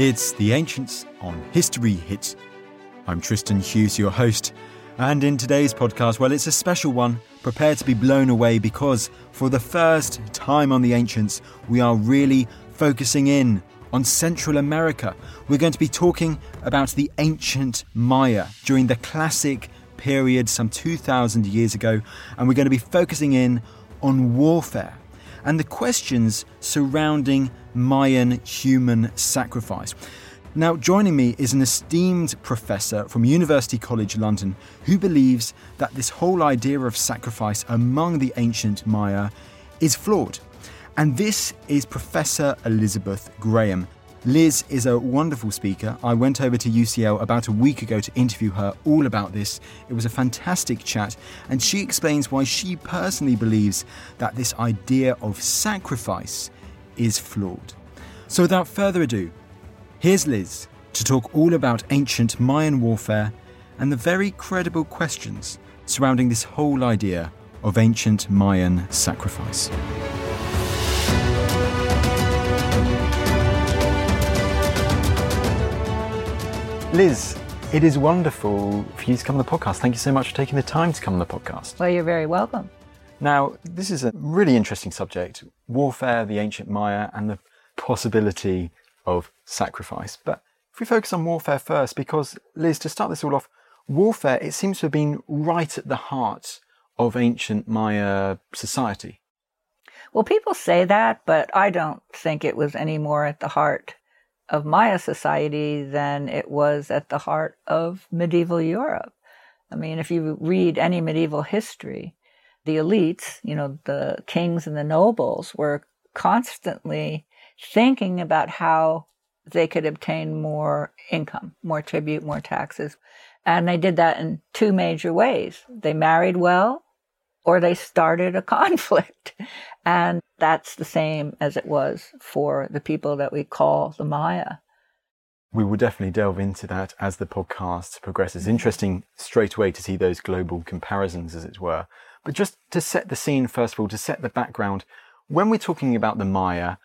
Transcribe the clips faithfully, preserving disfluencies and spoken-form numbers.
It's The Ancients on History Hit. I'm Tristan Hughes, your host, and in today's podcast, well, it's a special one. Prepare to be blown away because for the first time on The Ancients, we are really focusing in on Central America. We're going to be talking about the ancient Maya during the Classic period some two thousand years ago, and we're going to be focusing in on warfare and the questions surrounding Mayan human sacrifice. Now, joining me is an esteemed professor from University College London who believes that this whole idea of sacrifice among the ancient Maya is flawed. And this is Professor Elizabeth Graham. Liz is a wonderful speaker. I went over to U C L about a week ago to interview her all about this. It was a fantastic chat, and she explains why she personally believes that this idea of sacrifice is flawed. So without further ado, here's Liz to talk all about ancient Mayan warfare and the very credible questions surrounding this whole idea of ancient Mayan sacrifice. Liz, it is wonderful for you to come on the podcast. Thank you so much for taking the time to come on the podcast. Well, you're very welcome. Now, this is a really interesting subject, warfare, the ancient Maya, and the possibility of sacrifice. But if we focus on warfare first, because, Liz, to start this all off, warfare, it seems to have been right at the heart of ancient Maya society. Well, people say that, but I don't think it was any more at the heart of Maya society than it was at the heart of medieval Europe. I mean, if you read any medieval history, the elites, you know, the kings and the nobles were constantly thinking about how they could obtain more income, more tribute, more taxes. And they did that in two major ways. They married well, or they started a conflict. And that's the same as it was for the people that we call the Maya. We will definitely delve into that as the podcast progresses. Interesting straight away to see those global comparisons, as it were. But just to set the scene, first of all, to set the background, when we're talking about the Maya,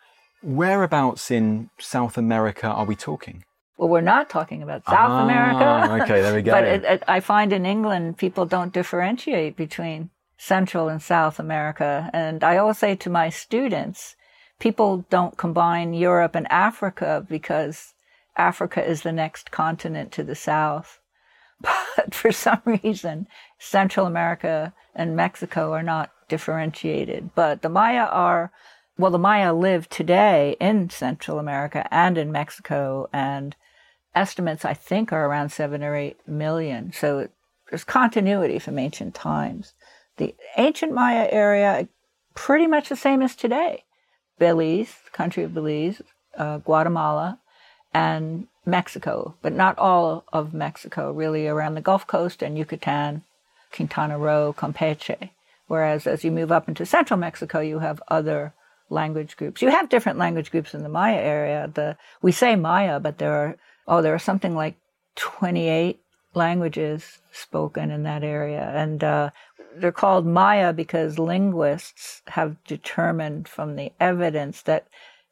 whereabouts in South America are we talking? Well, we're not talking about South ah, America. Okay, there we go. But it, it, I find in England, people don't differentiate between Central and South America. And I always say to my students, people don't combine Europe and Africa because Africa is the next continent to the south. But for some reason, Central America and Mexico are not differentiated. But the Maya are, well, the Maya live today in Central America and in Mexico, and estimates, I think, are around seven or eight million. So it, there's continuity from ancient times. The ancient Maya area, pretty much the same as today. Belize, country of Belize, uh, Guatemala, and Mexico, but not all of Mexico, really around the Gulf Coast and Yucatan, Quintana Roo, Campeche. Whereas as you move up into central Mexico, you have other language groups. You have different language groups in the Maya area. The we say Maya, but there are, oh, there are something like twenty-eight languages spoken in that area. And uh, they're called Maya because linguists have determined from the evidence that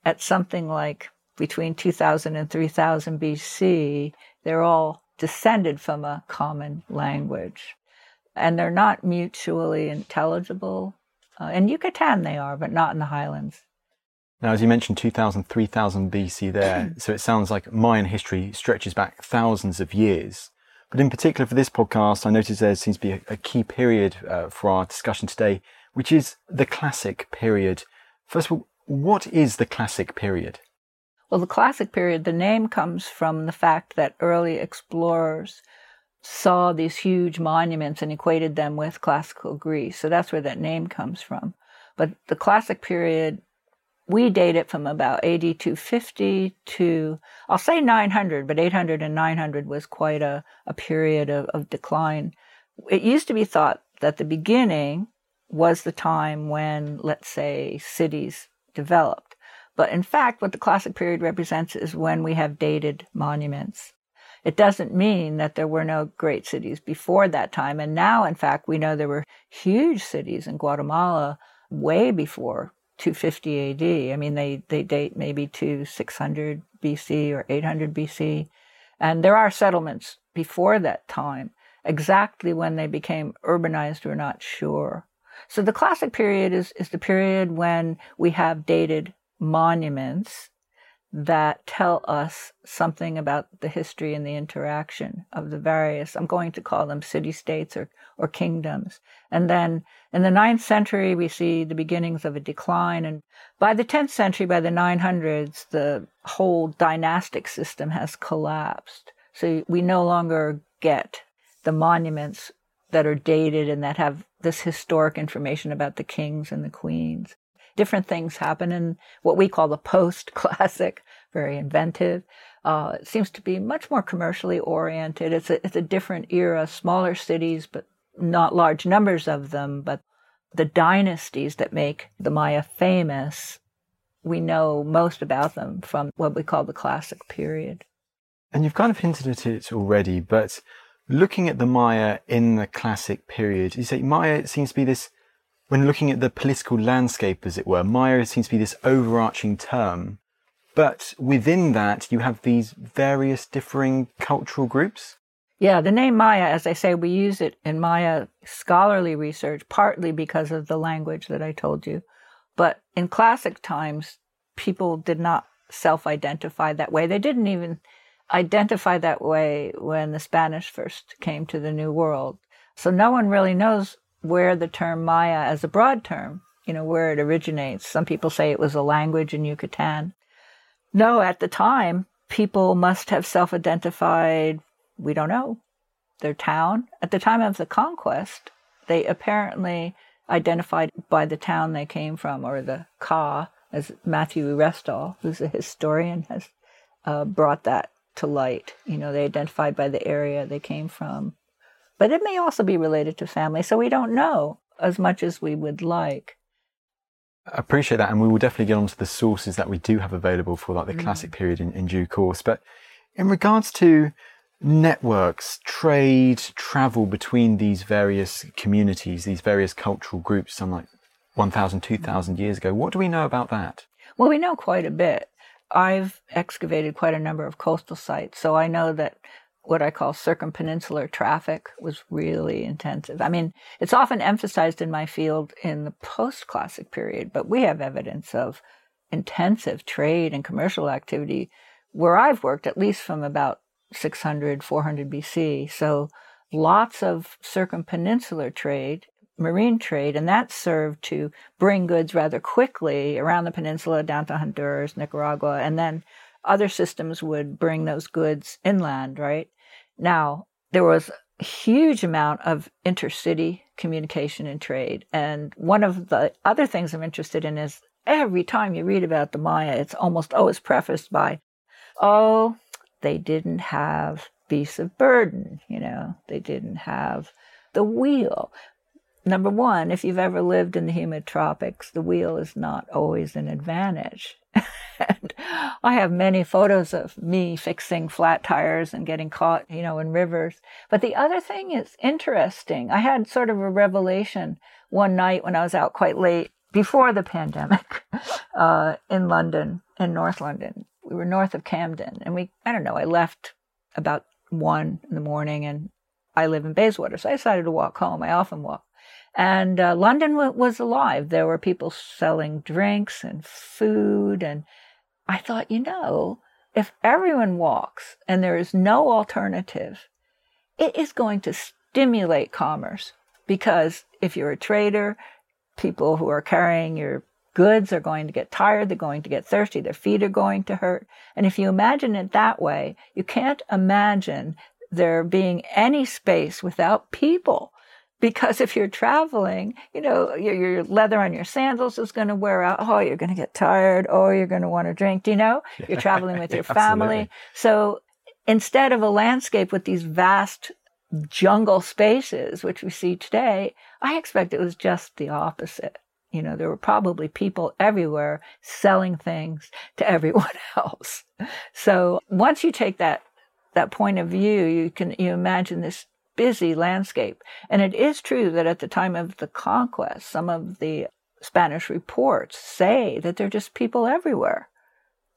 at something like between two thousand and three thousand B C, they're all descended from a common language. And they're not mutually intelligible Uh, in Yucatan they are, but not in the highlands. Now, as you mentioned, two thousand, three thousand B C there. So it sounds like Mayan history stretches back thousands of years. But in particular for this podcast, I noticed there seems to be a, a key period uh, for our discussion today, which is the Classic period. First of all, what is the Classic period? Well, the Classic period, the name comes from the fact that early explorers saw these huge monuments and equated them with classical Greece. So that's where that name comes from. But the Classic period, we date it from about A D two fifty to, I'll say nine hundred, but eight hundred and nine hundred was quite a, a period of, of decline. It used to be thought that the beginning was the time when, let's say, cities developed. But in fact, what the Classic period represents is when we have dated monuments. It doesn't mean that there were no great cities before that time. And now, in fact, we know there were huge cities in Guatemala way before two fifty A D. I mean, they, they date maybe to six hundred B C or eight hundred B C. And there are settlements before that time. Exactly when they became urbanized, we're not sure. So the Classic period is, is the period when we have dated monuments that tell us something about the history and the interaction of the various, I'm going to call them city-states or, or kingdoms. And then in the ninth century, we see the beginnings of a decline. And by the tenth century, by the nine hundreds, the whole dynastic system has collapsed. So we no longer get the monuments that are dated and that have this historic information about the kings and the queens. Different things happen in what we call the post-classic, very inventive. Uh, it seems to be much more commercially oriented. It's a, it's a different era, smaller cities, but not large numbers of them. But the dynasties that make the Maya famous, we know most about them from what we call the Classic period. And you've kind of hinted at it already, but looking at the Maya in the Classic period, you say Maya, it seems to be this, when looking at the political landscape, as it were, Maya seems to be this overarching term. But within that, you have these various differing cultural groups? Yeah, the name Maya, as I say, we use it in Maya scholarly research, partly because of the language that I told you. But in classic times, people did not self-identify that way. They didn't even identify that way when the Spanish first came to the New World. So no one really knows where the term Maya as a broad term, you know, where it originates. Some people say it was a language in Yucatan. No, at the time, people must have self-identified, we don't know, their town. At the time of the conquest, they apparently identified by the town they came from, or the ka, as Matthew Restall, who's a historian, has uh, brought that to light. You know, they identified by the area they came from. But it may also be related to family, so we don't know as much as we would like. I appreciate that, and we will definitely get onto the sources that we do have available for like the mm. Classic period in, in due course. But in regards to networks, trade, travel between these various communities, these various cultural groups, some like one thousand, two thousand years ago, what do we know about that? Well, we know quite a bit. I've excavated quite a number of coastal sites, so I know that what I call circumpeninsular traffic was really intensive. I mean, it's often emphasized in my field in the post-classic period, but we have evidence of intensive trade and commercial activity where I've worked at least from about six hundred, four hundred B C. So lots of circumpeninsular trade, marine trade, and that served to bring goods rather quickly around the peninsula down to Honduras, Nicaragua, and then other systems would bring those goods inland, right? Now, there was a huge amount of intercity communication and trade. And one of the other things I'm interested in is every time you read about the Maya, it's almost always prefaced by, oh, they didn't have beasts of burden, you know, they didn't have the wheel. Number one, if you've ever lived in the humid tropics, the wheel is not always an advantage. And I have many photos of me fixing flat tires and getting caught, you know, in rivers. But the other thing is interesting. I had sort of a revelation one night when I was out quite late before the pandemic uh, in London, in North London. We were north of Camden. And we, I don't know, I left about one in the morning and I live in Bayswater. So I decided to walk home. I often walk. And uh, London w- was alive. There were people selling drinks and food. And I thought, you know, if everyone walks and there is no alternative, it is going to stimulate commerce. Because if you're a trader, people who are carrying your goods are going to get tired, they're going to get thirsty, their feet are going to hurt. And if you imagine it that way, you can't imagine there being any space without people. Because if you're traveling, you know, your, your leather on your sandals is going to wear out. Oh, you're going to get tired. Oh, you're going to want to drink. Do you know? You're traveling with your family. So instead of a landscape with these vast jungle spaces, which we see today, I expect it was just the opposite. You know, there were probably people everywhere selling things to everyone else. So once you take that, that point of view, you can, you imagine this busy landscape. And it is true that at the time of the conquest, some of the Spanish reports say that there are just people everywhere,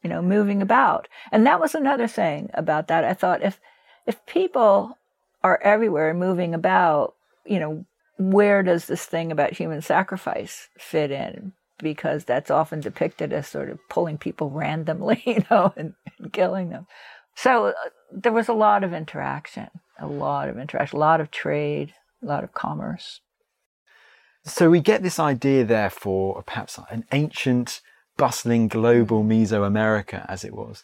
you know, moving about. And that was another thing about that. I thought if if people are everywhere moving about, you know, where does this thing about human sacrifice fit in? Because that's often depicted as sort of pulling people randomly, you know, and, and killing them. So uh, there was a lot of interaction. A lot of interaction, a lot of trade, a lot of commerce. So we get this idea, therefore, of perhaps an ancient, bustling global Mesoamerica, as it was.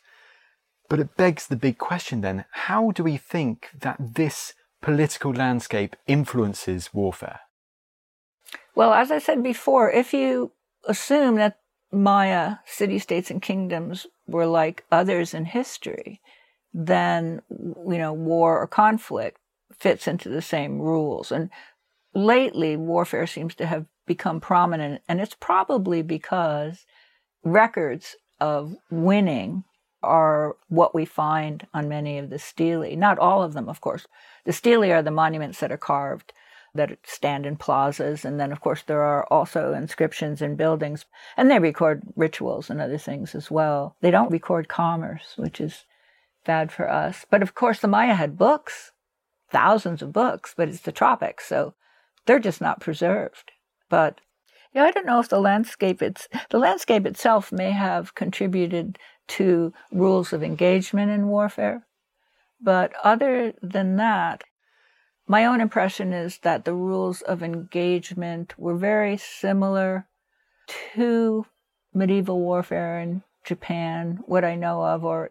But it begs the big question then, how do we think that this political landscape influences warfare? Well, as I said before, if you assume that Maya city-states and kingdoms were like others in history, then, you know, war or conflict fits into the same rules. And lately, warfare seems to have become prominent. And it's probably because records of winning are what we find on many of the stele. Not all of them, of course. The stele are the monuments that are carved, that stand in plazas. And then, of course, there are also inscriptions in buildings. And they record rituals and other things as well. They don't record commerce, which is bad for us. But of course, the Maya had books, thousands of books, but it's the tropics, so they're just not preserved. But you know, I don't know if the landscape, it's, the landscape itself may have contributed to rules of engagement in warfare. But other than that, my own impression is that the rules of engagement were very similar to medieval warfare in Japan, what I know of, or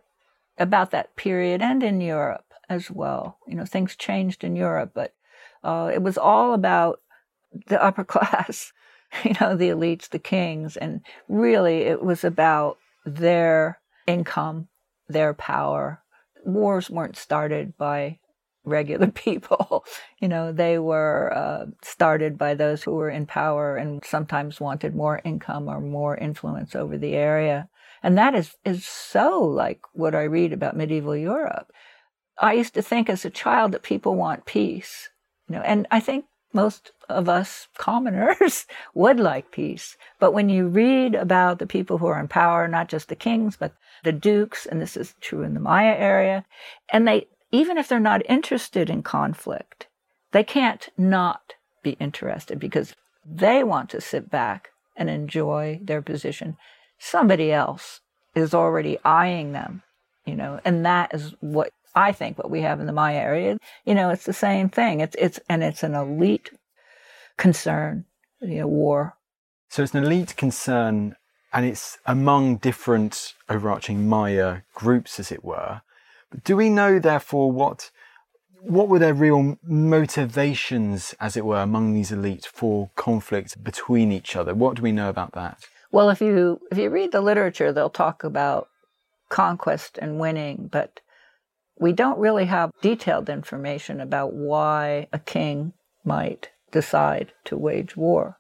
about that period, and in Europe as well. You know, things changed in Europe, but uh, it was all about the upper class, you know, the elites, the kings, and really it was about their income, their power. Wars weren't started by regular people. You know, they were uh, started by those who were in power and sometimes wanted more income or more influence over the area. And that is, is so like what I read about medieval Europe. I used to think as a child that people want peace, you know, and I think most of us commoners would like peace. But when you read about the people who are in power, not just the kings, but the dukes, and this is true in the Maya area, and they, even if they're not interested in conflict, they can't not be interested because they want to sit back and enjoy their position. Somebody else is already eyeing them, you know, and that is what I think what we have in the Maya area. You know, it's the same thing. It's it's and it's an elite concern, you know, war. So it's an elite concern, and it's among different overarching Maya groups, as it were. But do we know, therefore, what what were their real motivations, as it were, among these elite for conflict between each other? What do we know about that? Well, if you if you read the literature, they'll talk about conquest and winning, but we don't really have detailed information about why a king might decide to wage war.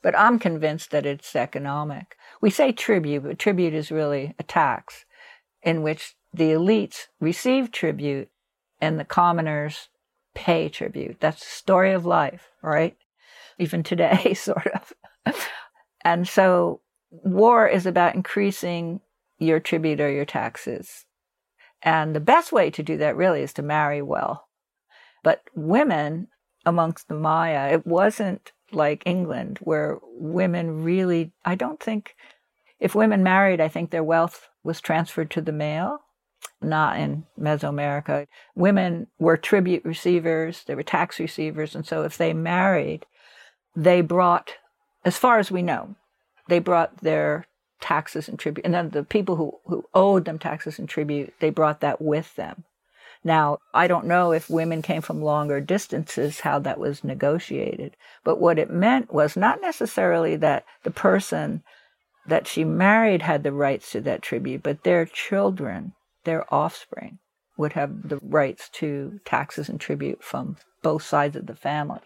But I'm convinced that it's economic. We say tribute, but tribute is really a tax in which the elites receive tribute and the commoners pay tribute. That's the story of life, right? Even today, sort of. And so war is about increasing your tribute or your taxes. And the best way to do that really is to marry well. But women amongst the Maya, it wasn't like England, where women really, I don't think, if women married, I think their wealth was transferred to the male, not in Mesoamerica. Women were tribute receivers, they were tax receivers, and so if they married, they brought, as far as we know, they brought their taxes and tribute, and then the people who, who owed them taxes and tribute, they brought that with them. Now, I don't know if women came from longer distances, how that was negotiated. But what it meant was not necessarily that the person that she married had the rights to that tribute, but their children, their offspring, would have the rights to taxes and tribute from both sides of the family.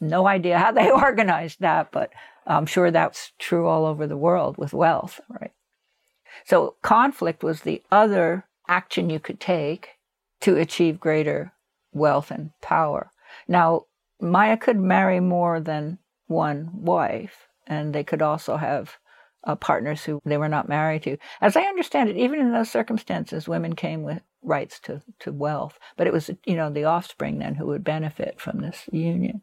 No idea how they organized that, but I'm sure that's true all over the world with wealth, right? So conflict was the other action you could take to achieve greater wealth and power. Now, Maya could marry more than one wife, and they could also have uh, partners who they were not married to. As I understand it, even in those circumstances, women came with rights to, to wealth, but it was, you know, the offspring then who would benefit from this union.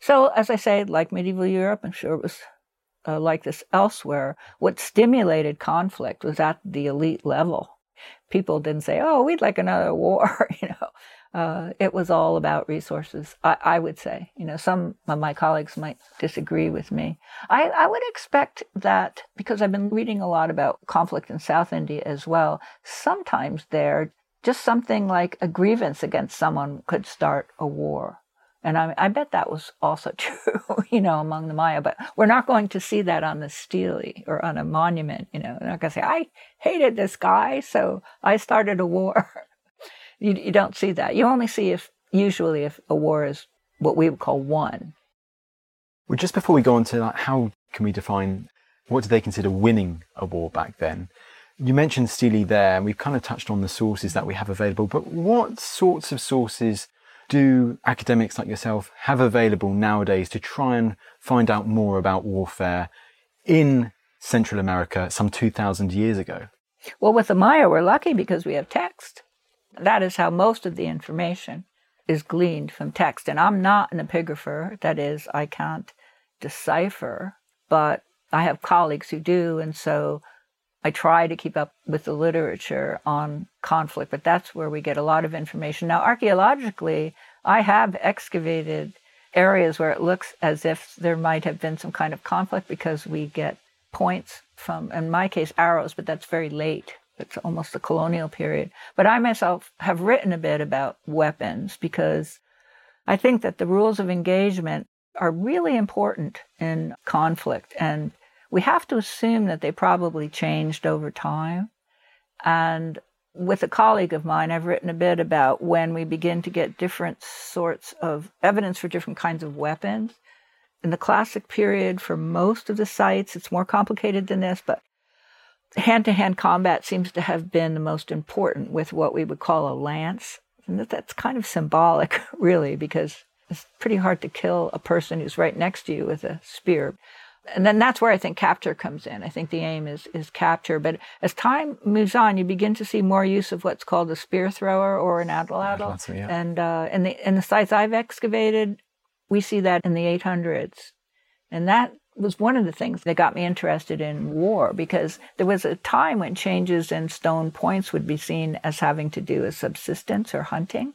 So, as I say, like medieval Europe, I'm sure it was uh, like this elsewhere, what stimulated conflict was at the elite level. People didn't say, oh, we'd like another war, you know. Uh, it was all about resources, I, I would say. You know, some of my colleagues might disagree with me. I, I would expect that, because I've been reading a lot about conflict in South India as well, sometimes there, just something like a grievance against someone could start a war. And I, I bet that was also true, you know, among the Maya. But we're not going to see that on the stele or on a monument, you know. They're not going to say, I hated this guy, so I started a war. you, you don't see that. You only see if, usually, if a war is what we would call won. Well, just before we go on to that, how can we define, what do they consider winning a war back then? You mentioned stele there, and we've kind of touched on the sources that we have available, but what sorts of sources do academics like yourself have available nowadays to try and find out more about warfare in Central America some two thousand years ago? Well, with the Maya, we're lucky because we have text. That is how most of the information is gleaned from text. And I'm not an epigrapher, that is, I can't decipher, but I have colleagues who do, and so I try to keep up with the literature on conflict, but that's where we get a lot of information. Now, archaeologically, I have excavated areas where it looks as if there might have been some kind of conflict because we get points from, in my case, arrows, but that's very late. It's almost the colonial period. But I myself have written a bit about weapons because I think that the rules of engagement are really important in conflict, and we have to assume that they probably changed over time. And with a colleague of mine, I've written a bit about when we begin to get different sorts of evidence for different kinds of weapons. In the classic period, for most of the sites, it's more complicated than this, but hand-to-hand combat seems to have been the most important with what we would call a lance. And that's kind of symbolic, really, because it's pretty hard to kill a person who's right next to you with a spear. And then that's where I think capture comes in. I think the aim is is capture. But as time moves on, you begin to see more use of what's called a spear thrower or an atlatl. Yeah. And uh, in the in the sites I've excavated, we see that in the eight hundreds. And that was one of the things that got me interested in war, because there was a time when changes in stone points would be seen as having to do with subsistence or hunting.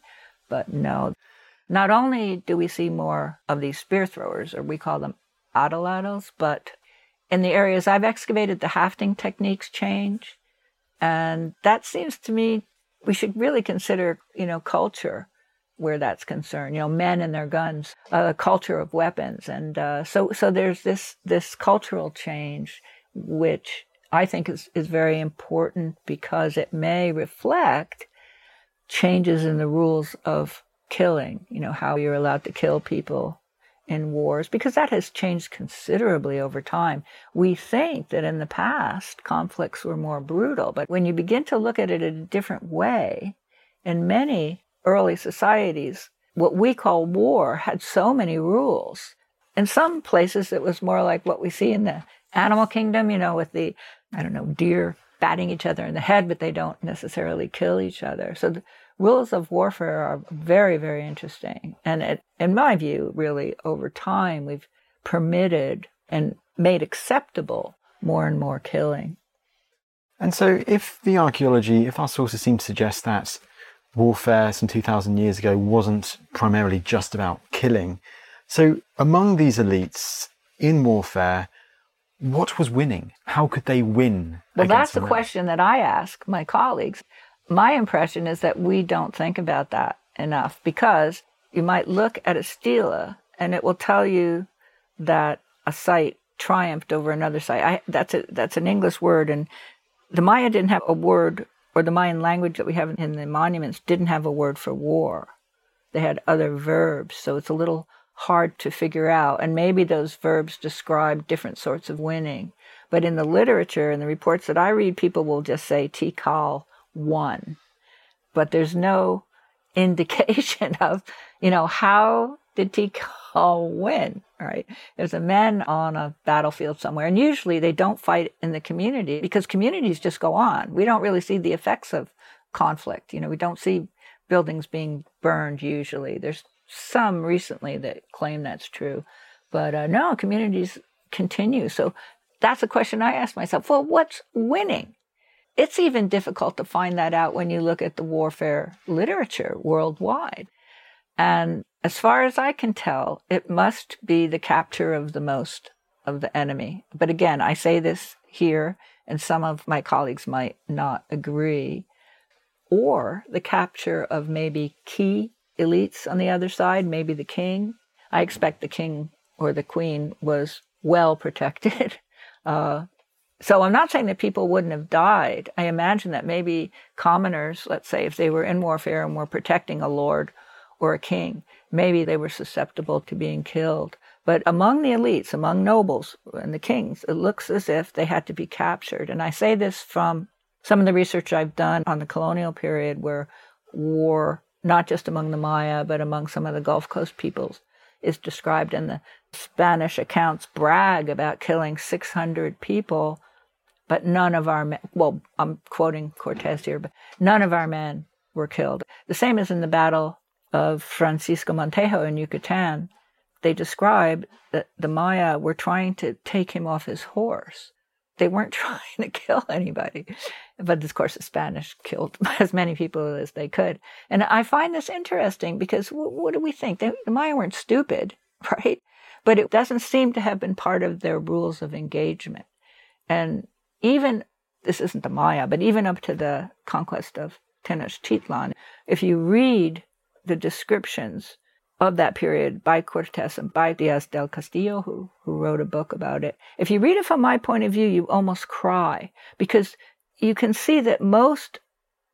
But no, not only do we see more of these spear throwers, or we call them atlatls, but in the areas I've excavated, the hafting techniques change. And that seems to me, we should really consider, you know, culture where that's concerned, you know, men and their guns, a uh, culture of weapons. And uh, so so there's this this cultural change, which I think is, is very important because it may reflect changes in the rules of killing, you know, how you're allowed to kill people in wars, because that has changed considerably over time. We think that in the past, conflicts were more brutal, but when you begin to look at it in a different way, in many early societies, what we call war had so many rules. In some places, it was more like what we see in the animal kingdom, you know, with the, I don't know, deer batting each other in the head, but they don't necessarily kill each other. So the rules of warfare are very, very interesting. And it, in my view, really, over time, we've permitted and made acceptable more and more killing. And so if the archaeology, if our sources seem to suggest that warfare some two thousand years ago wasn't primarily just about killing, so among these elites in warfare, what was winning? How could they win? Well, that's the question that I ask my colleagues. My impression is that we don't think about that enough, because you might look at a stele and it will tell you that a site triumphed over another site. I, that's a, that's an English word, and the Maya didn't have a word, or the Mayan language that we have in the monuments didn't have a word for war. They had other verbs, so it's a little hard to figure out. And maybe those verbs describe different sorts of winning. But in the literature and the reports that I read, people will just say Tikal won. But there's no indication of, you know, how did Tikal win, right? There's a man on a battlefield somewhere. And usually they don't fight in the community, because communities just go on. We don't really see the effects of conflict. You know, we don't see buildings being burned usually. There's some recently that claim that's true. But uh, no, communities continue. So that's a question I ask myself. Well, what's winning? It's even difficult to find that out when you look at the warfare literature worldwide. And as far as I can tell, it must be the capture of the most of the enemy. But again, I say this here, and some of my colleagues might not agree, or the capture of maybe key elites on the other side, maybe the king. I expect the king or the queen was well protected. Uh, so I'm not saying that people wouldn't have died. I imagine that maybe commoners, let's say, if they were in warfare and were protecting a lord or a king, maybe they were susceptible to being killed. But among the elites, among nobles and the kings, it looks as if they had to be captured. And I say this from some of the research I've done on the colonial period, where war, not just among the Maya, but among some of the Gulf Coast peoples, is described, and the Spanish accounts brag about killing six hundred people, but none of our men, well, I'm quoting Cortés here, but none of our men were killed. The same as in the Battle of Francisco Montejo in Yucatan. They describe that the Maya were trying to take him off his horse. They weren't trying to kill anybody. But of course, the Spanish killed as many people as they could. And I find this interesting, because wh- what do we think? They, the Maya weren't stupid, right? But it doesn't seem to have been part of their rules of engagement. And even, this isn't the Maya, but even up to the conquest of Tenochtitlan, if you read the descriptions of that period by Cortés and by Diaz del Castillo, who, who wrote a book about it, if you read it from my point of view, you almost cry, because you can see that most,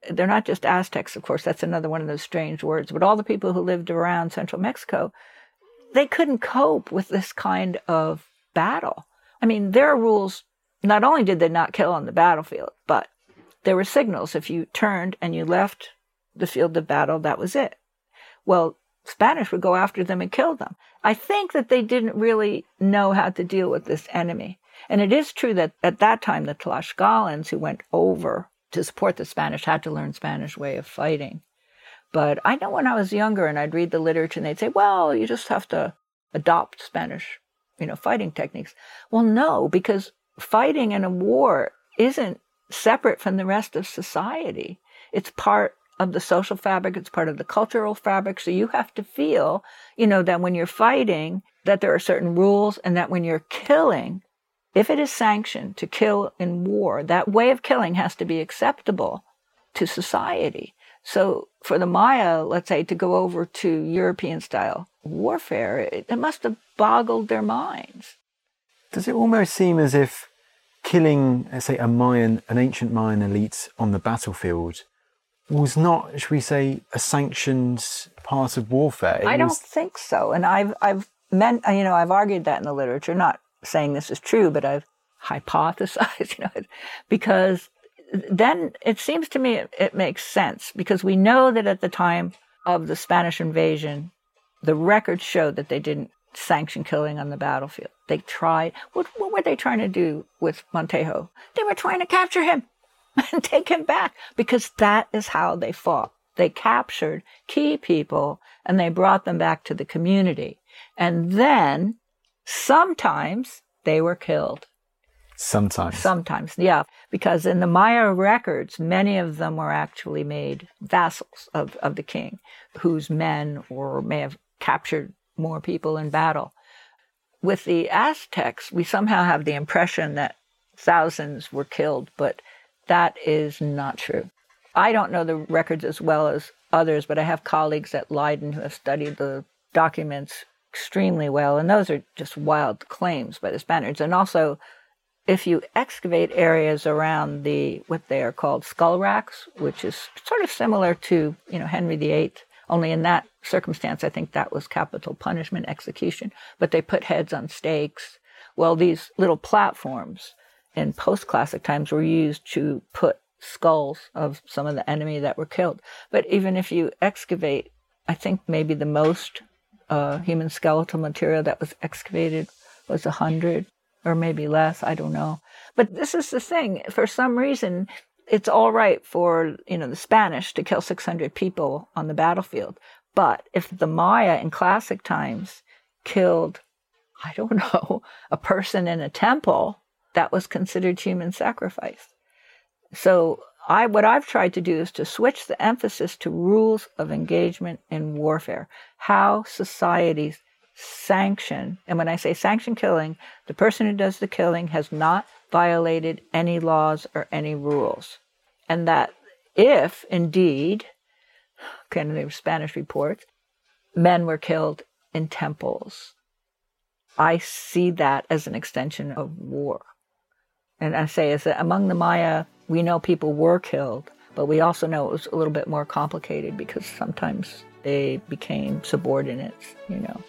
they're not just Aztecs, of course, that's another one of those strange words, but all the people who lived around central Mexico, they couldn't cope with this kind of battle. I mean, their rules, not only did they not kill on the battlefield, but there were signals. If you turned and you left the field of battle, that was it. Well, Spanish would go after them and kill them. I think that they didn't really know how to deal with this enemy. And it is true that at that time, the Tlaxcalans who went over to support the Spanish had to learn Spanish way of fighting. But I know when I was younger and I'd read the literature and they'd say, well, you just have to adopt Spanish, you know, fighting techniques. Well, no, because fighting in a war isn't separate from the rest of society. It's part of the social fabric, it's part of the cultural fabric. So you have to feel, you know, that when you're fighting, that there are certain rules, and that when you're killing, if it is sanctioned to kill in war, that way of killing has to be acceptable to society. So for the Maya, let's say, to go over to European-style warfare, it, it must have boggled their minds. Does it almost seem as if killing, let's say, a Mayan, an ancient Mayan elite on the battlefield was not, should we say, a sanctioned part of warfare? It I don't was... think so. And I've I've meant, you know, I've argued that in the literature, not saying this is true, but I've hypothesized, you know, because then it seems to me it, it makes sense, because we know that at the time of the Spanish invasion, the records show that they didn't sanction killing on the battlefield. They tried, what, what were they trying to do with Montejo? They were trying to capture him and take him back, because that is how they fought. They captured key people and they brought them back to the community. And then sometimes they were killed. Sometimes. Sometimes, yeah. Because in the Maya records, many of them were actually made vassals of, of the king, whose men or may have captured more people in battle. With the Aztecs, we somehow have the impression that thousands were killed, but that is not true. I don't know the records as well as others, but I have colleagues at Leiden who have studied the documents extremely well, and those are just wild claims by the Spaniards. And also, if you excavate areas around the what they are called skull racks, which is sort of similar to, you know, Henry the Eighth, only in that circumstance, I think that was capital punishment, execution, but they put heads on stakes. Well, these little platforms in post-classic times were used to put skulls of some of the enemy that were killed. But even if you excavate, I think maybe the most uh, human skeletal material that was excavated was one hundred. Or maybe less, I don't know. But this is the thing. For some reason, it's all right for, you know, the Spanish to kill six hundred people on the battlefield. But if the Maya in classic times killed, I don't know, a person in a temple, that was considered human sacrifice. So I, what I've tried to do is to switch the emphasis to rules of engagement in warfare, how societies sanction, and when I say sanction killing, the person who does the killing has not violated any laws or any rules. And that if, indeed, according to the Spanish reports, men were killed in temples, I see that as an extension of war. And I say is that among the Maya, we know people were killed, but we also know it was a little bit more complicated because sometimes they became subordinates, you know.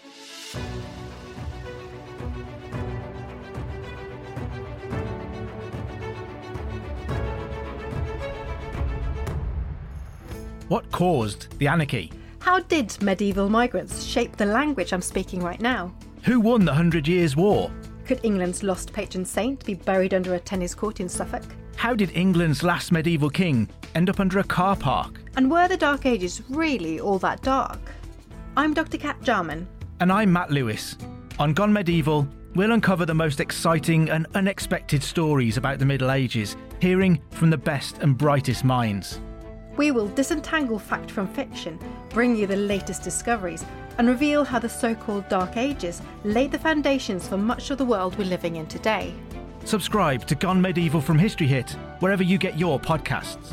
What caused the anarchy? How did medieval migrants shape the language I'm speaking right now? Who won the Hundred Years' War? Could England's lost patron saint be buried under a tennis court in Suffolk? How did England's last medieval king end up under a car park? And were the Dark Ages really all that dark? I'm Doctor Kat Jarman. And I'm Matt Lewis. On Gone Medieval, we'll uncover the most exciting and unexpected stories about the Middle Ages, hearing from the best and brightest minds. We will disentangle fact from fiction, bring you the latest discoveries, and reveal how the so-called Dark Ages laid the foundations for much of the world we're living in today. Subscribe to Gone Medieval from History Hit, wherever you get your podcasts.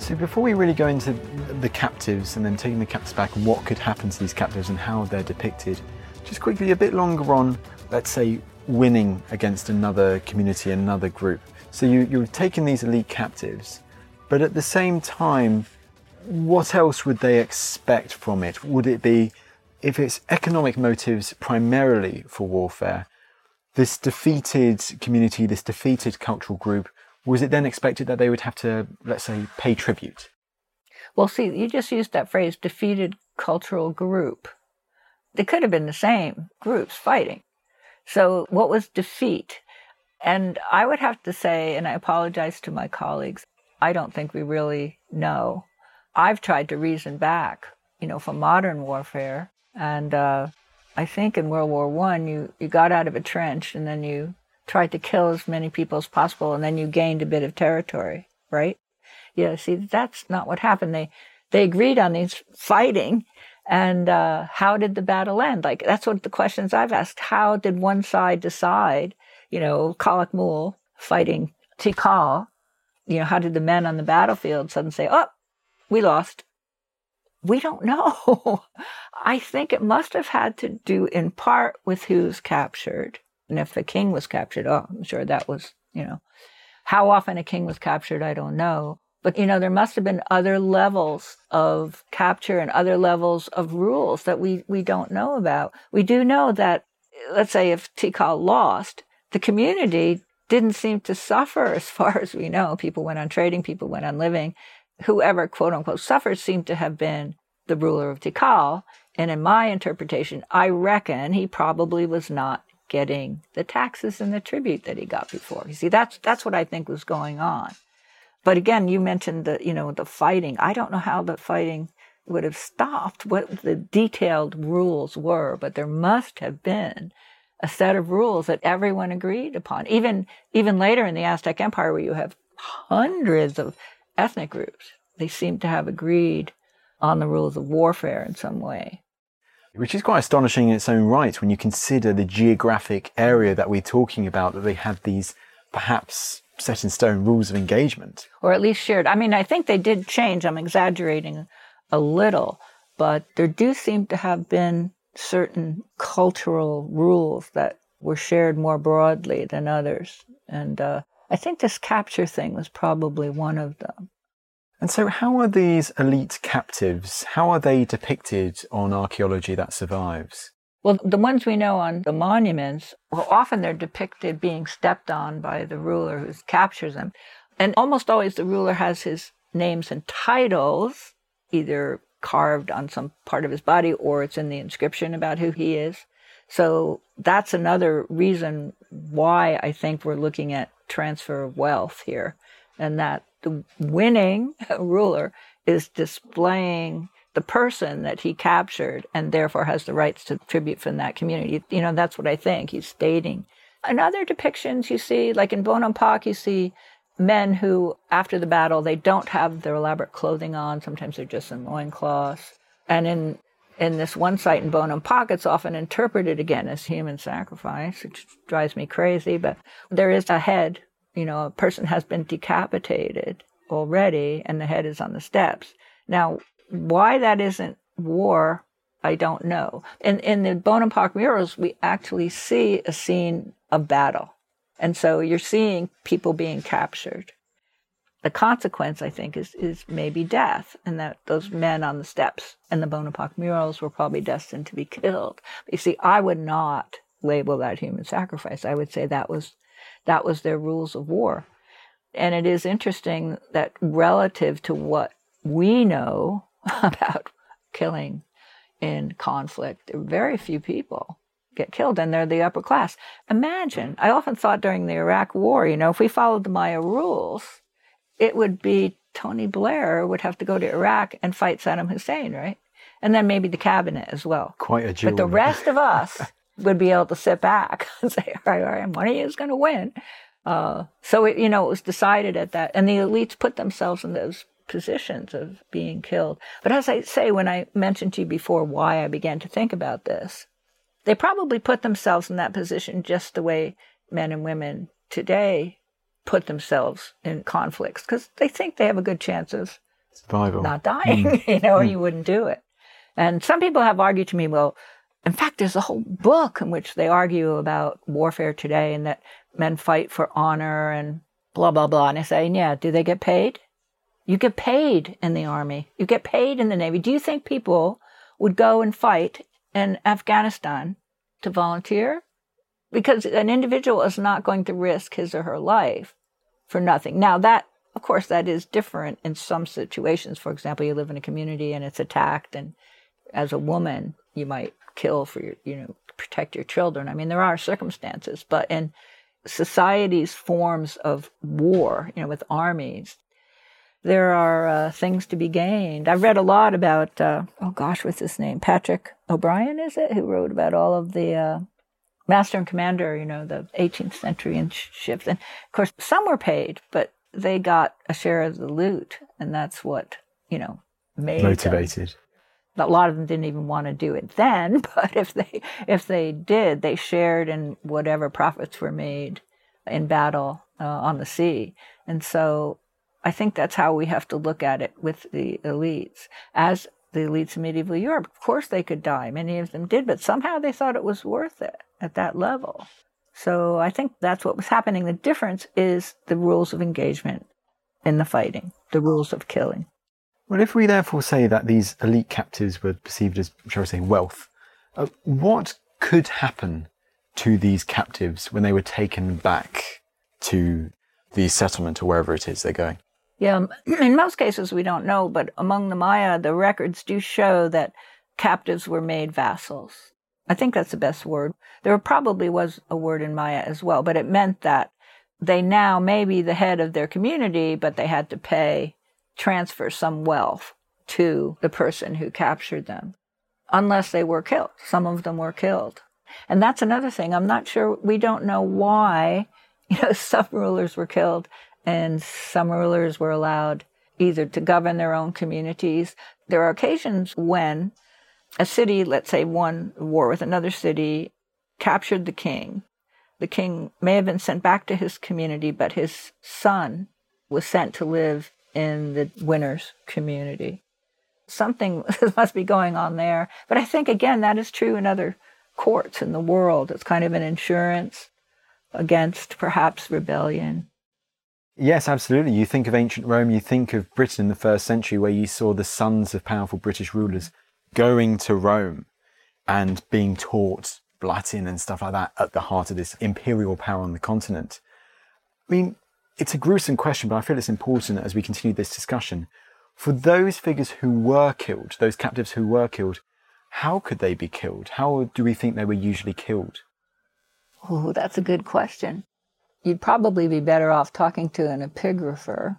So before we really go into the captives and then taking the captives back and what could happen to these captives and how they're depicted, just quickly a bit longer on, let's say, winning against another community, another group. So you, you're taking these elite captives, but at the same time, what else would they expect from it? Would it be, if it's economic motives primarily for warfare, this defeated community, this defeated cultural group, was it then expected that they would have to, let's say, pay tribute? Well, see, you just used that phrase, defeated cultural group. They could have been the same groups fighting. So what was defeat? And I would have to say, and I apologize to my colleagues, I don't think we really know. I've tried to reason back, you know, from modern warfare. And uh, I think in World War One, you, you got out of a trench and then you tried to kill as many people as possible, and then you gained a bit of territory, right? Yeah, see, that's not what happened. They they agreed on these fighting, and uh, how did the battle end? Like, that's what the questions I've asked. How did one side decide, you know, Kalak Mul fighting Tikal, you know, how did the men on the battlefield suddenly say, oh, we lost? We don't know. I think it must have had to do in part with who's captured. And if a king was captured, oh, I'm sure that was, you know, how often a king was captured, I don't know. But, you know, there must have been other levels of capture and other levels of rules that we, we don't know about. We do know that, let's say, if Tikal lost, the community didn't seem to suffer as far as we know. People went on trading, people went on living. Whoever, quote unquote, suffered seemed to have been the ruler of Tikal. And in my interpretation, I reckon he probably was not getting the taxes and the tribute that he got before. You see, that's that's what I think was going on. But again, you mentioned the, you know, the fighting. I don't know how the fighting would have stopped, what the detailed rules were, but there must have been a set of rules that everyone agreed upon. Even even later in the Aztec Empire, where you have hundreds of ethnic groups, they seem to have agreed on the rules of warfare in some way. Which is quite astonishing in its own right when you consider the geographic area that we're talking about, that they had these perhaps set in stone rules of engagement. Or at least shared. I mean, I think they did change. I'm exaggerating a little, but there do seem to have been certain cultural rules that were shared more broadly than others. And uh, I think this capture thing was probably one of them. And so how are these elite captives, how are they depicted on archaeology that survives? Well, the ones we know on the monuments, well, often they're depicted being stepped on by the ruler who captures them. And almost always the ruler has his names and titles, either carved on some part of his body or it's in the inscription about who he is. So that's another reason why I think we're looking at transfer of wealth here, and that the winning ruler is displaying the person that he captured and therefore has the rights to tribute from that community. You know, that's what I think he's stating. In other depictions you see, like in Bonampak, you see men who, after the battle, they don't have their elaborate clothing on. Sometimes they're just in loincloths. And in in this one site in Bonampak, it's often interpreted again as human sacrifice, which drives me crazy. But there is a head. You know, a person has been decapitated already, and the head is on the steps. Now, why that isn't war, I don't know. In, in the Bonampak murals, we actually see a scene of battle. And so you're seeing people being captured. The consequence, I think, is, is maybe death, and that those men on the steps in the Bonampak murals were probably destined to be killed. But you see, I would not label that human sacrifice. I would say that was That was their rules of war. And it is interesting that relative to what we know about killing in conflict, there are very few people get killed, and they're the upper class. Imagine, I often thought during the Iraq War, you know, if we followed the Maya rules, it would be Tony Blair would have to go to Iraq and fight Saddam Hussein, right? And then maybe the cabinet as well. Quite a duel. But the rest of us would be able to sit back and say, all right, all right, one of you is going to win. Uh, so, it, you know, it was decided at that. And the elites put themselves in those positions of being killed. But as I say, when I mentioned to you before why I began to think about this, they probably put themselves in that position just the way men and women today put themselves in conflicts, because they think they have a good chance of survival, not dying, mm. you know, or mm. you wouldn't do it. And some people have argued to me, well, in fact, there's a whole book in which they argue about warfare today and that men fight for honor and blah, blah, blah. And I say, yeah, do they get paid? You get paid in the army. You get paid in the Navy. Do you think people would go and fight in Afghanistan to volunteer? Because an individual is not going to risk his or her life for nothing. Now, that, of course, that is different in some situations. For example, you live in a community and it's attacked, and as a woman, you might kill for your, you know, protect your children. I mean, there are circumstances, but in society's forms of war, you know, with armies, there are uh, things to be gained. I've read a lot about, uh, oh gosh, what's his name? Patrick O'Brien, is it? Who wrote about all of the uh, master and commander, you know, the eighteenth century and ships. And of course, some were paid, but they got a share of the loot. And that's what, you know, made motivated. Them. A lot of them didn't even want to do it then, but if they if they did, they shared in whatever profits were made in battle uh, on the sea. And so I think that's how we have to look at it with the elites. As the elites in medieval Europe, of course they could die. Many of them did, but somehow they thought it was worth it at that level. So I think that's what was happening. The difference is the rules of engagement in the fighting, the rules of killing. Well, if we therefore say that these elite captives were perceived as, shall we say, wealth, uh, what could happen to these captives when they were taken back to the settlement or wherever it is they're going? Yeah, in most cases we don't know, but among the Maya, the records do show that captives were made vassals. I think that's the best word. There probably was a word in Maya as well, but it meant that they now may be the head of their community, but they had to pay transfer some wealth to the person who captured them, unless they were killed. Some of them were killed. And that's another thing. I'm not sure, we don't know why, you know, some rulers were killed and some rulers were allowed either to govern their own communities. There are occasions when a city, let's say one war with another city, captured the king. The king may have been sent back to his community, but his son was sent to live in the winner's community. Something must be going on there. But I think, again, that is true in other courts in the world. It's kind of an insurance against perhaps rebellion. Yes, absolutely. You think of ancient Rome, you think of Britain in the first century, where you saw the sons of powerful British rulers going to Rome and being taught Latin and stuff like that at the heart of this imperial power on the continent. I mean, it's a gruesome question, but I feel it's important as we continue this discussion. For those figures who were killed, those captives who were killed, how could they be killed? How do we think they were usually killed? Oh, that's a good question. You'd probably be better off talking to an epigrapher,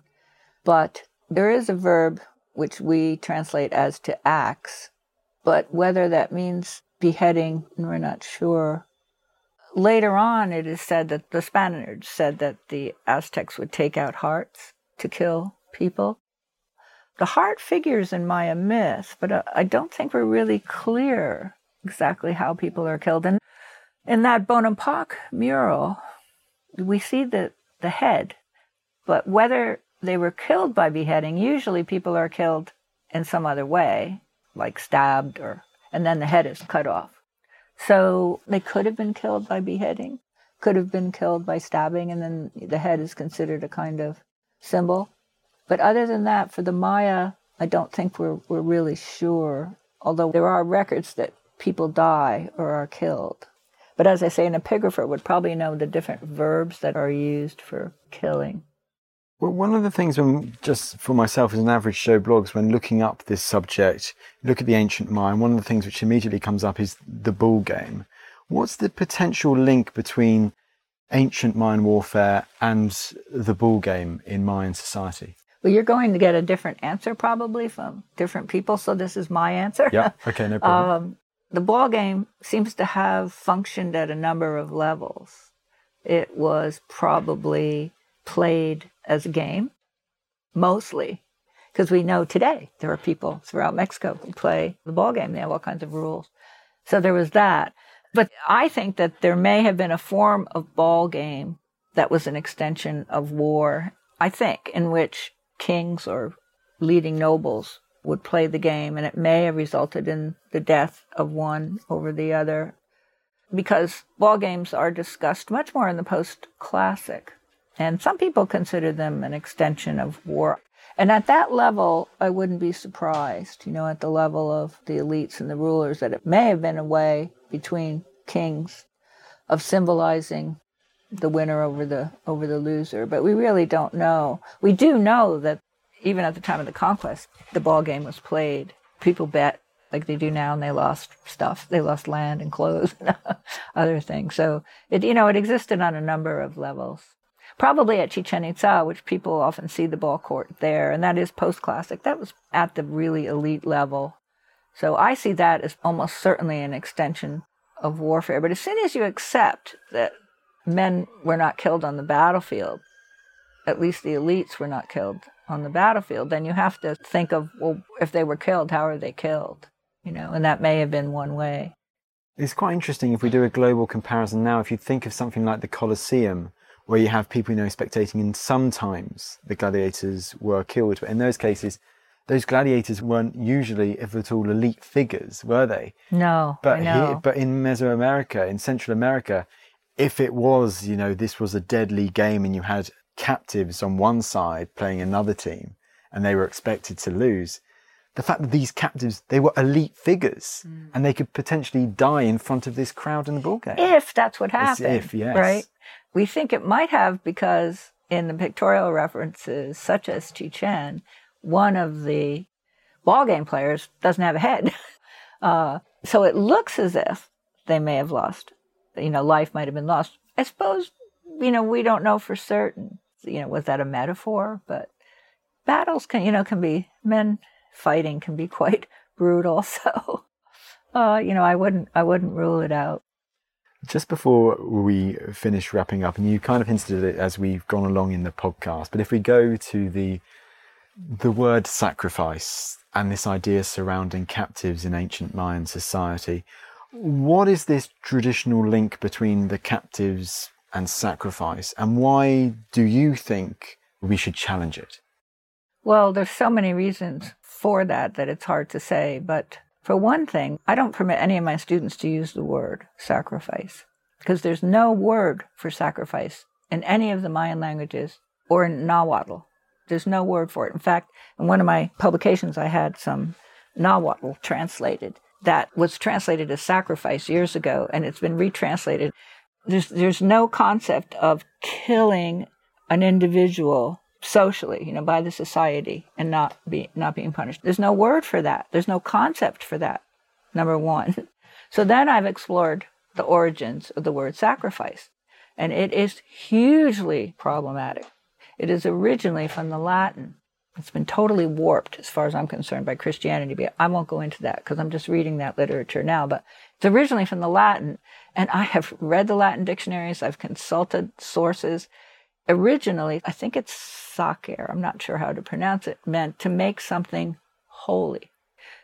but there is a verb which we translate as to axe, but whether that means beheading, we're not sure. Later on, it is said that the Spaniards said that the Aztecs would take out hearts to kill people. The heart figures in Maya myth, but I don't think we're really clear exactly how people are killed. And in that Bonampak mural, we see the, the head, but whether they were killed by beheading, usually people are killed in some other way, like stabbed, or and then the head is cut off. So they could have been killed by beheading, could have been killed by stabbing, and then the head is considered a kind of symbol. But other than that, for the Maya, I don't think we're we're really sure, although there are records that people die or are killed. But as I say, an epigrapher would probably know the different verbs that are used for killing. Well, one of the things, when, just for myself as an average show blogs, when looking up this subject, look at the ancient Maya, one of the things which immediately comes up is the bull game, What's the potential link between ancient Mayan warfare and the ball game in Mayan society? Well, you're going to get a different answer probably from different people, so this is my answer. Yeah, okay, no problem. um, the ball game seems to have functioned at a number of levels. It was probably played as a game, mostly, because we know today there are people throughout Mexico who play the ball game. They have all kinds of rules. So there was that. But I think that there may have been a form of ball game that was an extension of war, I think, in which kings or leading nobles would play the game, and it may have resulted in the death of one over the other, because ball games are discussed much more in the post-classic, and some people consider them an extension of war. And at that level, I wouldn't be surprised, you know, at the level of the elites and the rulers, that it may have been a way between kings of symbolizing the winner over the over the loser. But we really don't know. We do know that even at the time of the conquest, the ball game was played. People bet like they do now, and they lost stuff. They lost land and clothes and other things. So, it you know, it existed on a number of levels. Probably at Chichen Itza, which people often see the ball court there, and that is post-classic. That was at the really elite level. So I see that as almost certainly an extension of warfare. But as soon as you accept that men were not killed on the battlefield, at least the elites were not killed on the battlefield, then you have to think of, well, if they were killed, how are they killed? You know, and that may have been one way. It's quite interesting if we do a global comparison now. If you think of something like the Colosseum, where you have people, you know, spectating, and sometimes the gladiators were killed, but in those cases, those gladiators weren't usually, if at all, elite figures, were they? No, but I know. Here, but in Mesoamerica, in Central America, if it was, you know, this was a deadly game and you had captives on one side playing another team and they were expected to lose, the fact that these captives, they were elite figures mm. and they could potentially die in front of this crowd in the ball game. If that's what happened, it's if, yes. right? We think it might have, because in the pictorial references, such as Chichen, one of the ballgame players doesn't have a head. Uh, so it looks as if they may have lost. You know, life might have been lost. I suppose, you know, we don't know for certain. You know, was that a metaphor? But battles can, you know, can be, men fighting can be quite brutal. So, uh, you know, I wouldn't, I wouldn't rule it out. Just before we finish wrapping up, and you kind of hinted at it as we've gone along in the podcast, but if we go to the The word sacrifice and this idea surrounding captives in ancient Mayan society, what is this traditional link between the captives and sacrifice, and why do you think we should challenge it? Well, there's so many reasons for that that it's hard to say, but for one thing, I don't permit any of my students to use the word sacrifice, because there's no word for sacrifice in any of the Mayan languages or in Nahuatl. There's no word for it. In fact, in one of my publications, I had some Nahuatl translated that was translated as sacrifice years ago, and it's been retranslated. There's there's no concept of killing an individual socially, you know, by the society and not be not being punished. There's no word for that. There's no concept for that, number one. So then I've explored the origins of the word sacrifice, and it is hugely problematic. It is originally from the Latin. It's been totally warped, as far as I'm concerned, by Christianity. But I won't go into that because I'm just reading that literature now. But it's originally from the Latin. And I have read the Latin dictionaries. I've consulted sources. Originally, I think it's sacer, I'm not sure how to pronounce it, meant to make something holy.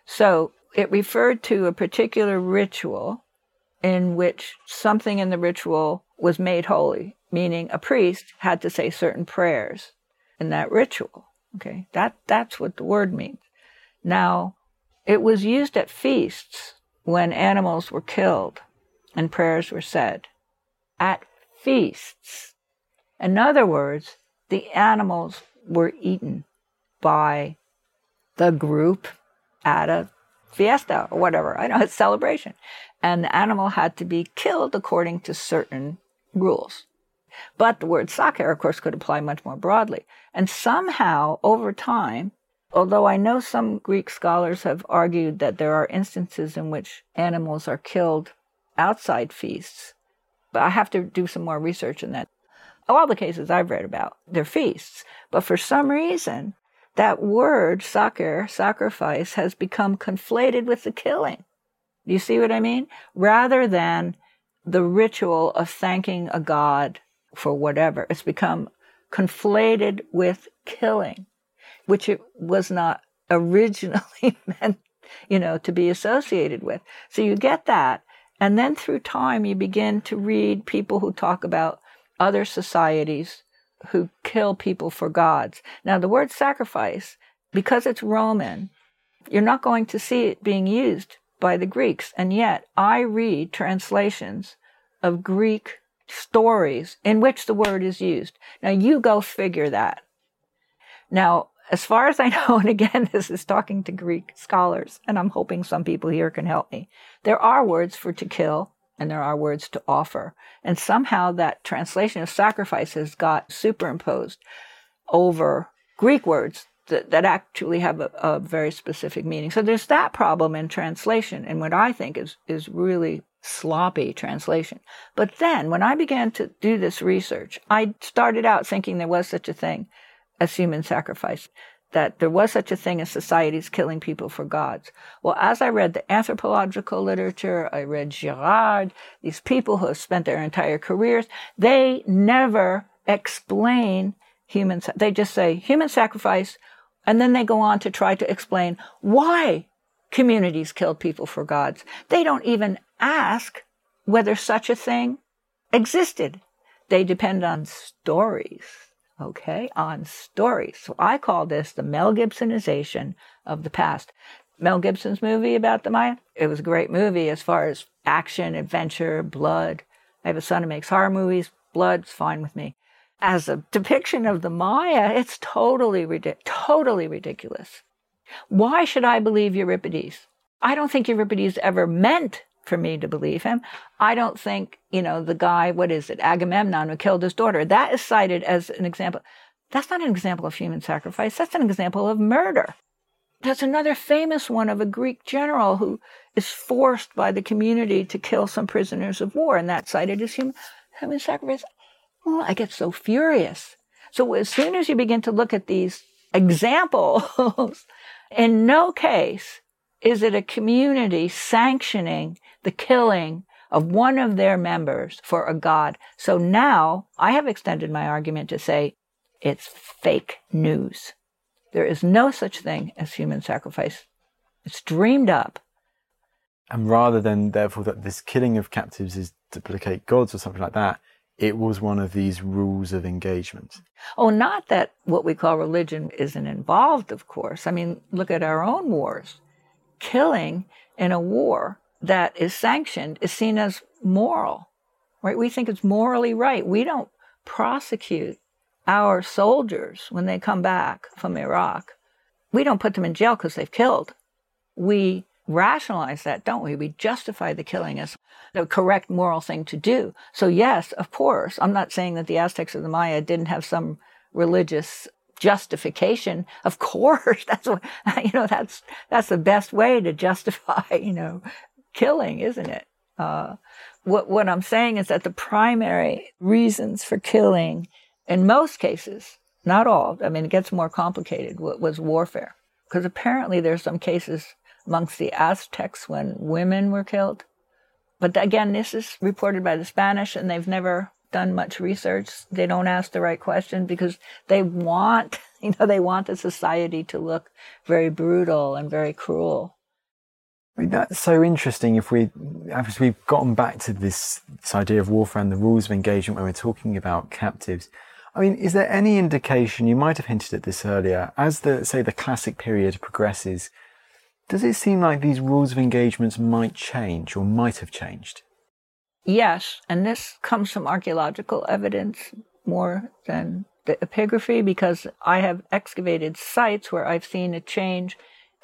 So it referred to a particular ritual in which something in the ritual was made holy, meaning a priest had to say certain prayers in that ritual. Okay, that that's what the word means. Now, it was used at feasts when animals were killed and prayers were said. At feasts. In other words, the animals were eaten by the group at a fiesta or whatever. I know, it's celebration. And the animal had to be killed according to certain rules. But the word sacer, of course, could apply much more broadly. And somehow, over time, although I know some Greek scholars have argued that there are instances in which animals are killed outside feasts. But I have to do some more research in that. All the cases I've read about, they're feasts. But for some reason, that word, sacer, sacrifice, has become conflated with the killing. Do you see what I mean? Rather than the ritual of thanking a god for whatever, it's become conflated with killing, which it was not originally meant, you know, to be associated with. So you get that. And then through time, you begin to read people who talk about other societies who kill people for gods. Now, the word sacrifice, because it's Roman, you're not going to see it being used by the Greeks. And yet, I read translations of Greek stories in which the word is used. Now, you go figure that. Now, as far as I know, and again, this is talking to Greek scholars, and I'm hoping some people here can help me, there are words for to kill, and there are words to offer. And somehow that translation of sacrifices got superimposed over Greek words that, that actually have a, a very specific meaning. So there's that problem in translation, and what I think is, is really sloppy translation. But then, when I began to do this research, I started out thinking there was such a thing as human sacrifice, that there was such a thing as societies killing people for gods. Well, as I read the anthropological literature, I read Girard, these people who have spent their entire careers, they never explain human, they just say human sacrifice, and then they go on to try to explain why communities killed people for gods. They don't even ask whether such a thing existed. They depend on stories. Okay, on stories. So I call this the Mel Gibsonization of the past. Mel Gibson's movie about the Maya, it was a great movie as far as action, adventure, blood. I have a son who makes horror movies. Blood's fine with me. As a depiction of the Maya, it's totally, totally ridiculous. Why should I believe Euripides? I don't think Euripides ever meant for me to believe him. I don't think, you know, the guy, what is it, Agamemnon, who killed his daughter, that is cited as an example. That's not an example of human sacrifice. That's an example of murder. That's another famous one of a Greek general who is forced by the community to kill some prisoners of war, and that's cited as human, human sacrifice. Oh, I get so furious. So as soon as you begin to look at these examples, in no case is it a community sanctioning the killing of one of their members for a god. So now I have extended my argument to say it's fake news. There is no such thing as human sacrifice. It's dreamed up. And rather than, therefore, that this killing of captives is to placate gods or something like that, it was one of these rules of engagement. Oh, not that what we call religion isn't involved, of course. I mean, look at our own wars. Killing in a war that is sanctioned is seen as moral, right? We think it's morally right. We don't prosecute our soldiers when they come back from Iraq. We don't put them in jail because they've killed. We rationalize that, don't we? We justify the killing as the correct moral thing to do. So yes, of course, I'm not saying that the Aztecs or the Maya didn't have some religious justification, of course. That's what, you know. That's that's the best way to justify, you know, killing, isn't it? Uh, what what I'm saying is that the primary reasons for killing, in most cases, not all. I mean, it gets more complicated. Was warfare, because apparently there's some cases amongst the Aztecs when women were killed. But again, this is reported by the Spanish, and they've never done much research. They don't ask the right question because they want, you know, they want the society to look very brutal and very cruel. I mean, that's so interesting. If we, as we've gotten back to this, this idea of warfare and the rules of engagement when we're talking about captives, I mean, is there any indication, you might have hinted at this earlier, as the, say, the classic period progresses, does it seem like these rules of engagements might change or might have changed? Yes, and this comes from archaeological evidence more than the epigraphy, because I have excavated sites where I've seen a change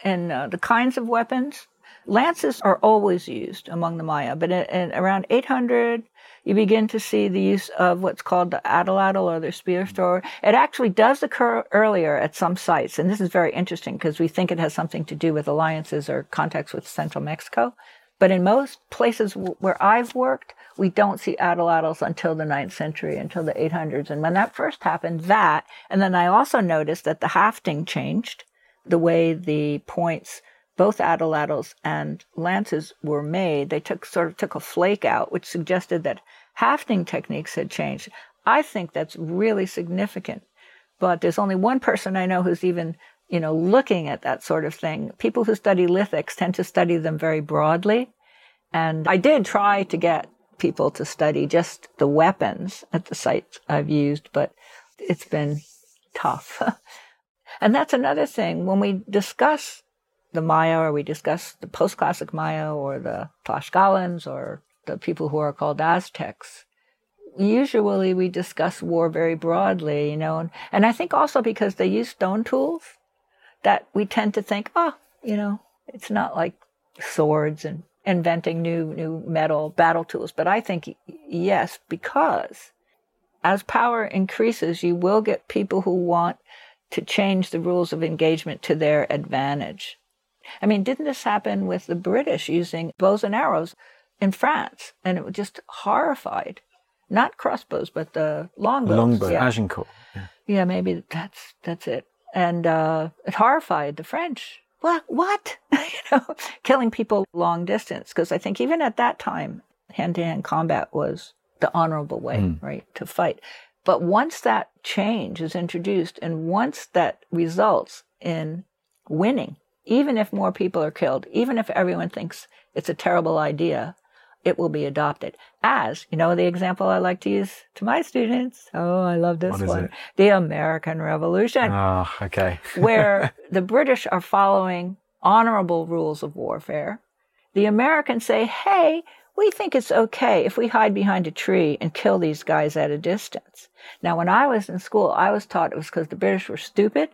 in uh, the kinds of weapons. Lances are always used among the Maya, but in, in around eight hundred, you begin to see the use of what's called the atlatl, or the spear thrower. It actually does occur earlier at some sites, and this is very interesting because we think it has something to do with alliances or contacts with Central Mexico. But in most places where I've worked, we don't see atlatls until the ninth century, until the eight hundreds. And when that first happened, that, and then I also noticed that the hafting changed, the way the points, both atlatls and lances were made. They took sort of took a flake out, which suggested that hafting techniques had changed. I think that's really significant. But there's only one person I know who's even, you know, looking at that sort of thing. People who study lithics tend to study them very broadly. And I did try to get people to study just the weapons at the sites I've used, but it's been tough. And that's another thing. When we discuss the Maya, or we discuss the post-classic Maya, or the Tlaxcalans, or the people who are called Aztecs, usually we discuss war very broadly, you know. And, and I think also because they use stone tools, that we tend to think, oh, you know, it's not like swords and inventing new new metal battle tools. But I think, yes, because as power increases, you will get people who want to change the rules of engagement to their advantage. I mean, didn't this happen with the British using bows and arrows in France? And it was just horrified. Not crossbows, but the longbows. Longbow, yeah. Agincourt. Yeah. yeah, maybe that's that's it. And uh, it horrified the French. What? What? you know, killing people long distance. Because I think even at that time, hand-to-hand combat was the honorable way, mm. right, to fight. But once that change is introduced, and once that results in winning, even if more people are killed, even if everyone thinks it's a terrible idea, it will be adopted. As, you know, the example I like to use to my students, oh, I love this one, it? the American Revolution. Oh, okay. Where the British are following honorable rules of warfare. The Americans say, hey, we think it's okay if we hide behind a tree and kill these guys at a distance. Now, when I was in school, I was taught it was because the British were stupid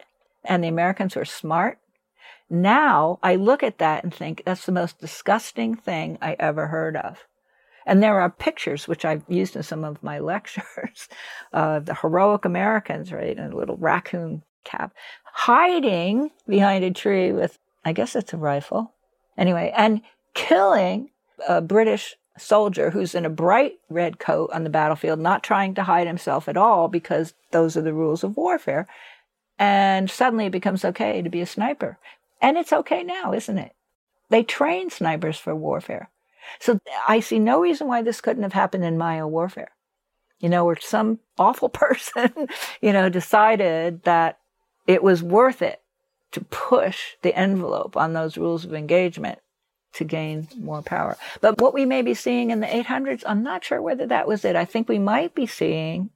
and the Americans were smart. Now I look at that and think that's the most disgusting thing I ever heard of. And there are pictures, which I've used in some of my lectures, of the heroic Americans, right, in a little raccoon cap, hiding behind a tree with, I guess it's a rifle, anyway, and killing a British soldier who's in a bright red coat on the battlefield, not trying to hide himself at all because those are the rules of warfare. And suddenly it becomes okay to be a sniper. And it's okay now, isn't it? They train snipers for warfare. So I see no reason why this couldn't have happened in Maya warfare, you know, where some awful person, you know, decided that it was worth it to push the envelope on those rules of engagement to gain more power. But what we may be seeing in the eight hundreds, I'm not sure whether that was it. I think we might be seeing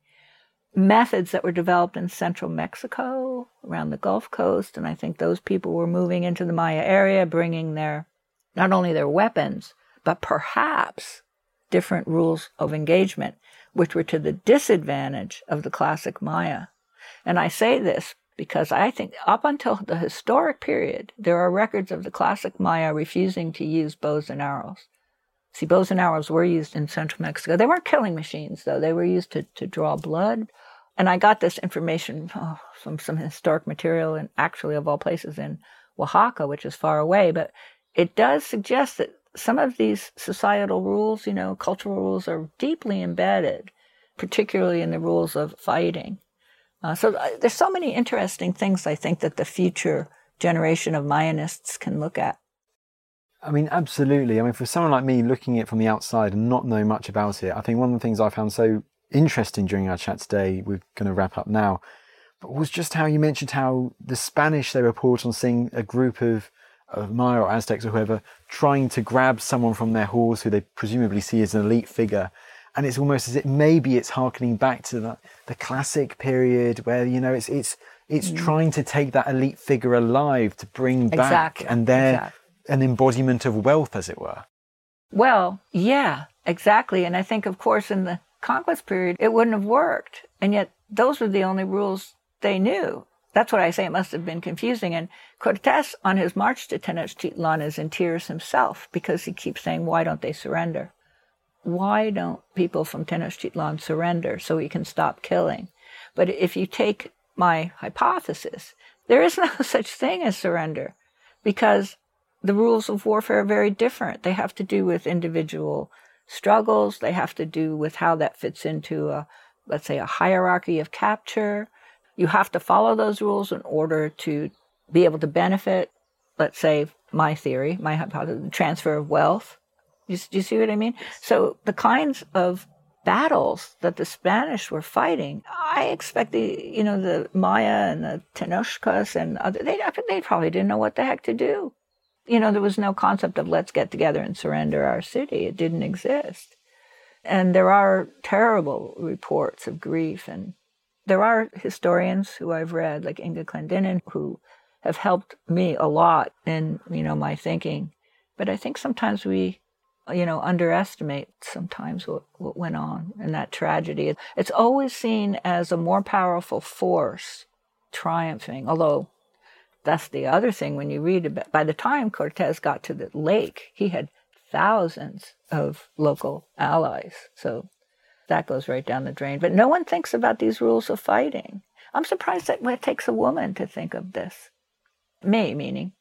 methods that were developed in central Mexico, around the Gulf Coast, and I think those people were moving into the Maya area, bringing their, not only their weapons, but perhaps different rules of engagement, which were to the disadvantage of the classic Maya. And I say this because I think up until the historic period, there are records of the classic Maya refusing to use bows and arrows. See, bows and arrows were used in central Mexico. They weren't killing machines, though. They were used to, to draw blood. And I got this information oh, from some historic material, and actually, of all places, in Oaxaca, which is far away. But it does suggest that some of these societal rules, you know, cultural rules, are deeply embedded, particularly in the rules of fighting. Uh, so there's so many interesting things, I think, that the future generation of Mayanists can look at. I mean, absolutely. I mean, for someone like me looking at it from the outside and not knowing much about it, I think one of the things I found so interesting during our chat today, we're going to wrap up now, but was just how you mentioned how the Spanish, they report on seeing a group of, of Maya or Aztecs or whoever trying to grab someone from their horse who they presumably see as an elite figure. And it's almost as if maybe it's harkening back to the, the classic period where, you know, it's it's it's mm. trying to take that elite figure alive to bring exactly. back and their... Exactly. an embodiment of wealth, as it were. Well, yeah, exactly. And I think, of course, in the conquest period, it wouldn't have worked. And yet those were the only rules they knew. That's what I say. It must have been confusing. And Cortés, on his march to Tenochtitlan, is in tears himself because he keeps saying, why don't they surrender? Why don't people from Tenochtitlan surrender so we can stop killing? But if you take my hypothesis, there is no such thing as surrender because the rules of warfare are very different. They have to do with individual struggles. They have to do with how that fits into, a, let's say, a hierarchy of capture. You have to follow those rules in order to be able to benefit, let's say, my theory, my hypothesis, transfer of wealth. You, you see what I mean? So the kinds of battles that the Spanish were fighting, I expect the, you know, the Maya and the Tenochtitlan and other, they, they probably didn't know what the heck to do. You know, there was no concept of let's get together and surrender our city. It didn't exist. And there are terrible reports of grief. And there are historians who I've read, like Inga Clandinin, who have helped me a lot in, you know, my thinking. But I think sometimes we, you know, underestimate sometimes what, what went on in that tragedy. It's always seen as a more powerful force triumphing, although that's the other thing when you read about. By the time Cortés got to the lake, he had thousands of local allies. So that goes right down the drain. But no one thinks about these rules of fighting. I'm surprised that it takes a woman to think of this. Me, meaning.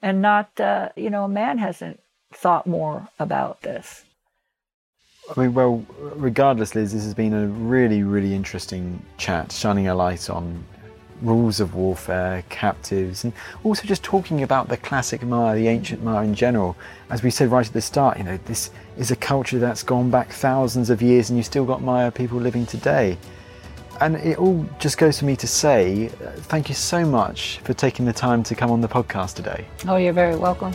And not, uh, you know, a man hasn't thought more about this. I mean, well, regardless, Liz, this has been a really, really interesting chat, shining a light on rules of warfare, captives, and also just talking about the classic Maya, the ancient Maya in general. As we said right at the start, you know, this is a culture that's gone back thousands of years and you've still got Maya people living today. And it all just goes for me to say uh, thank you so much for taking the time to come on the podcast today. Oh, you're very welcome.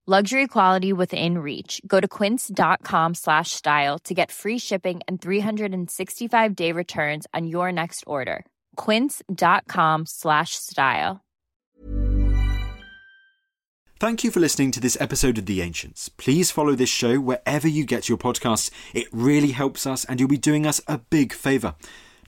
Luxury quality within reach. Go to quince.com slash style to get free shipping and three hundred sixty-five day returns on your next order. Quince.com slash style. Thank you for listening to this episode of The Ancients. Please follow this show wherever you get your podcasts. It really helps us and you'll be doing us a big favour.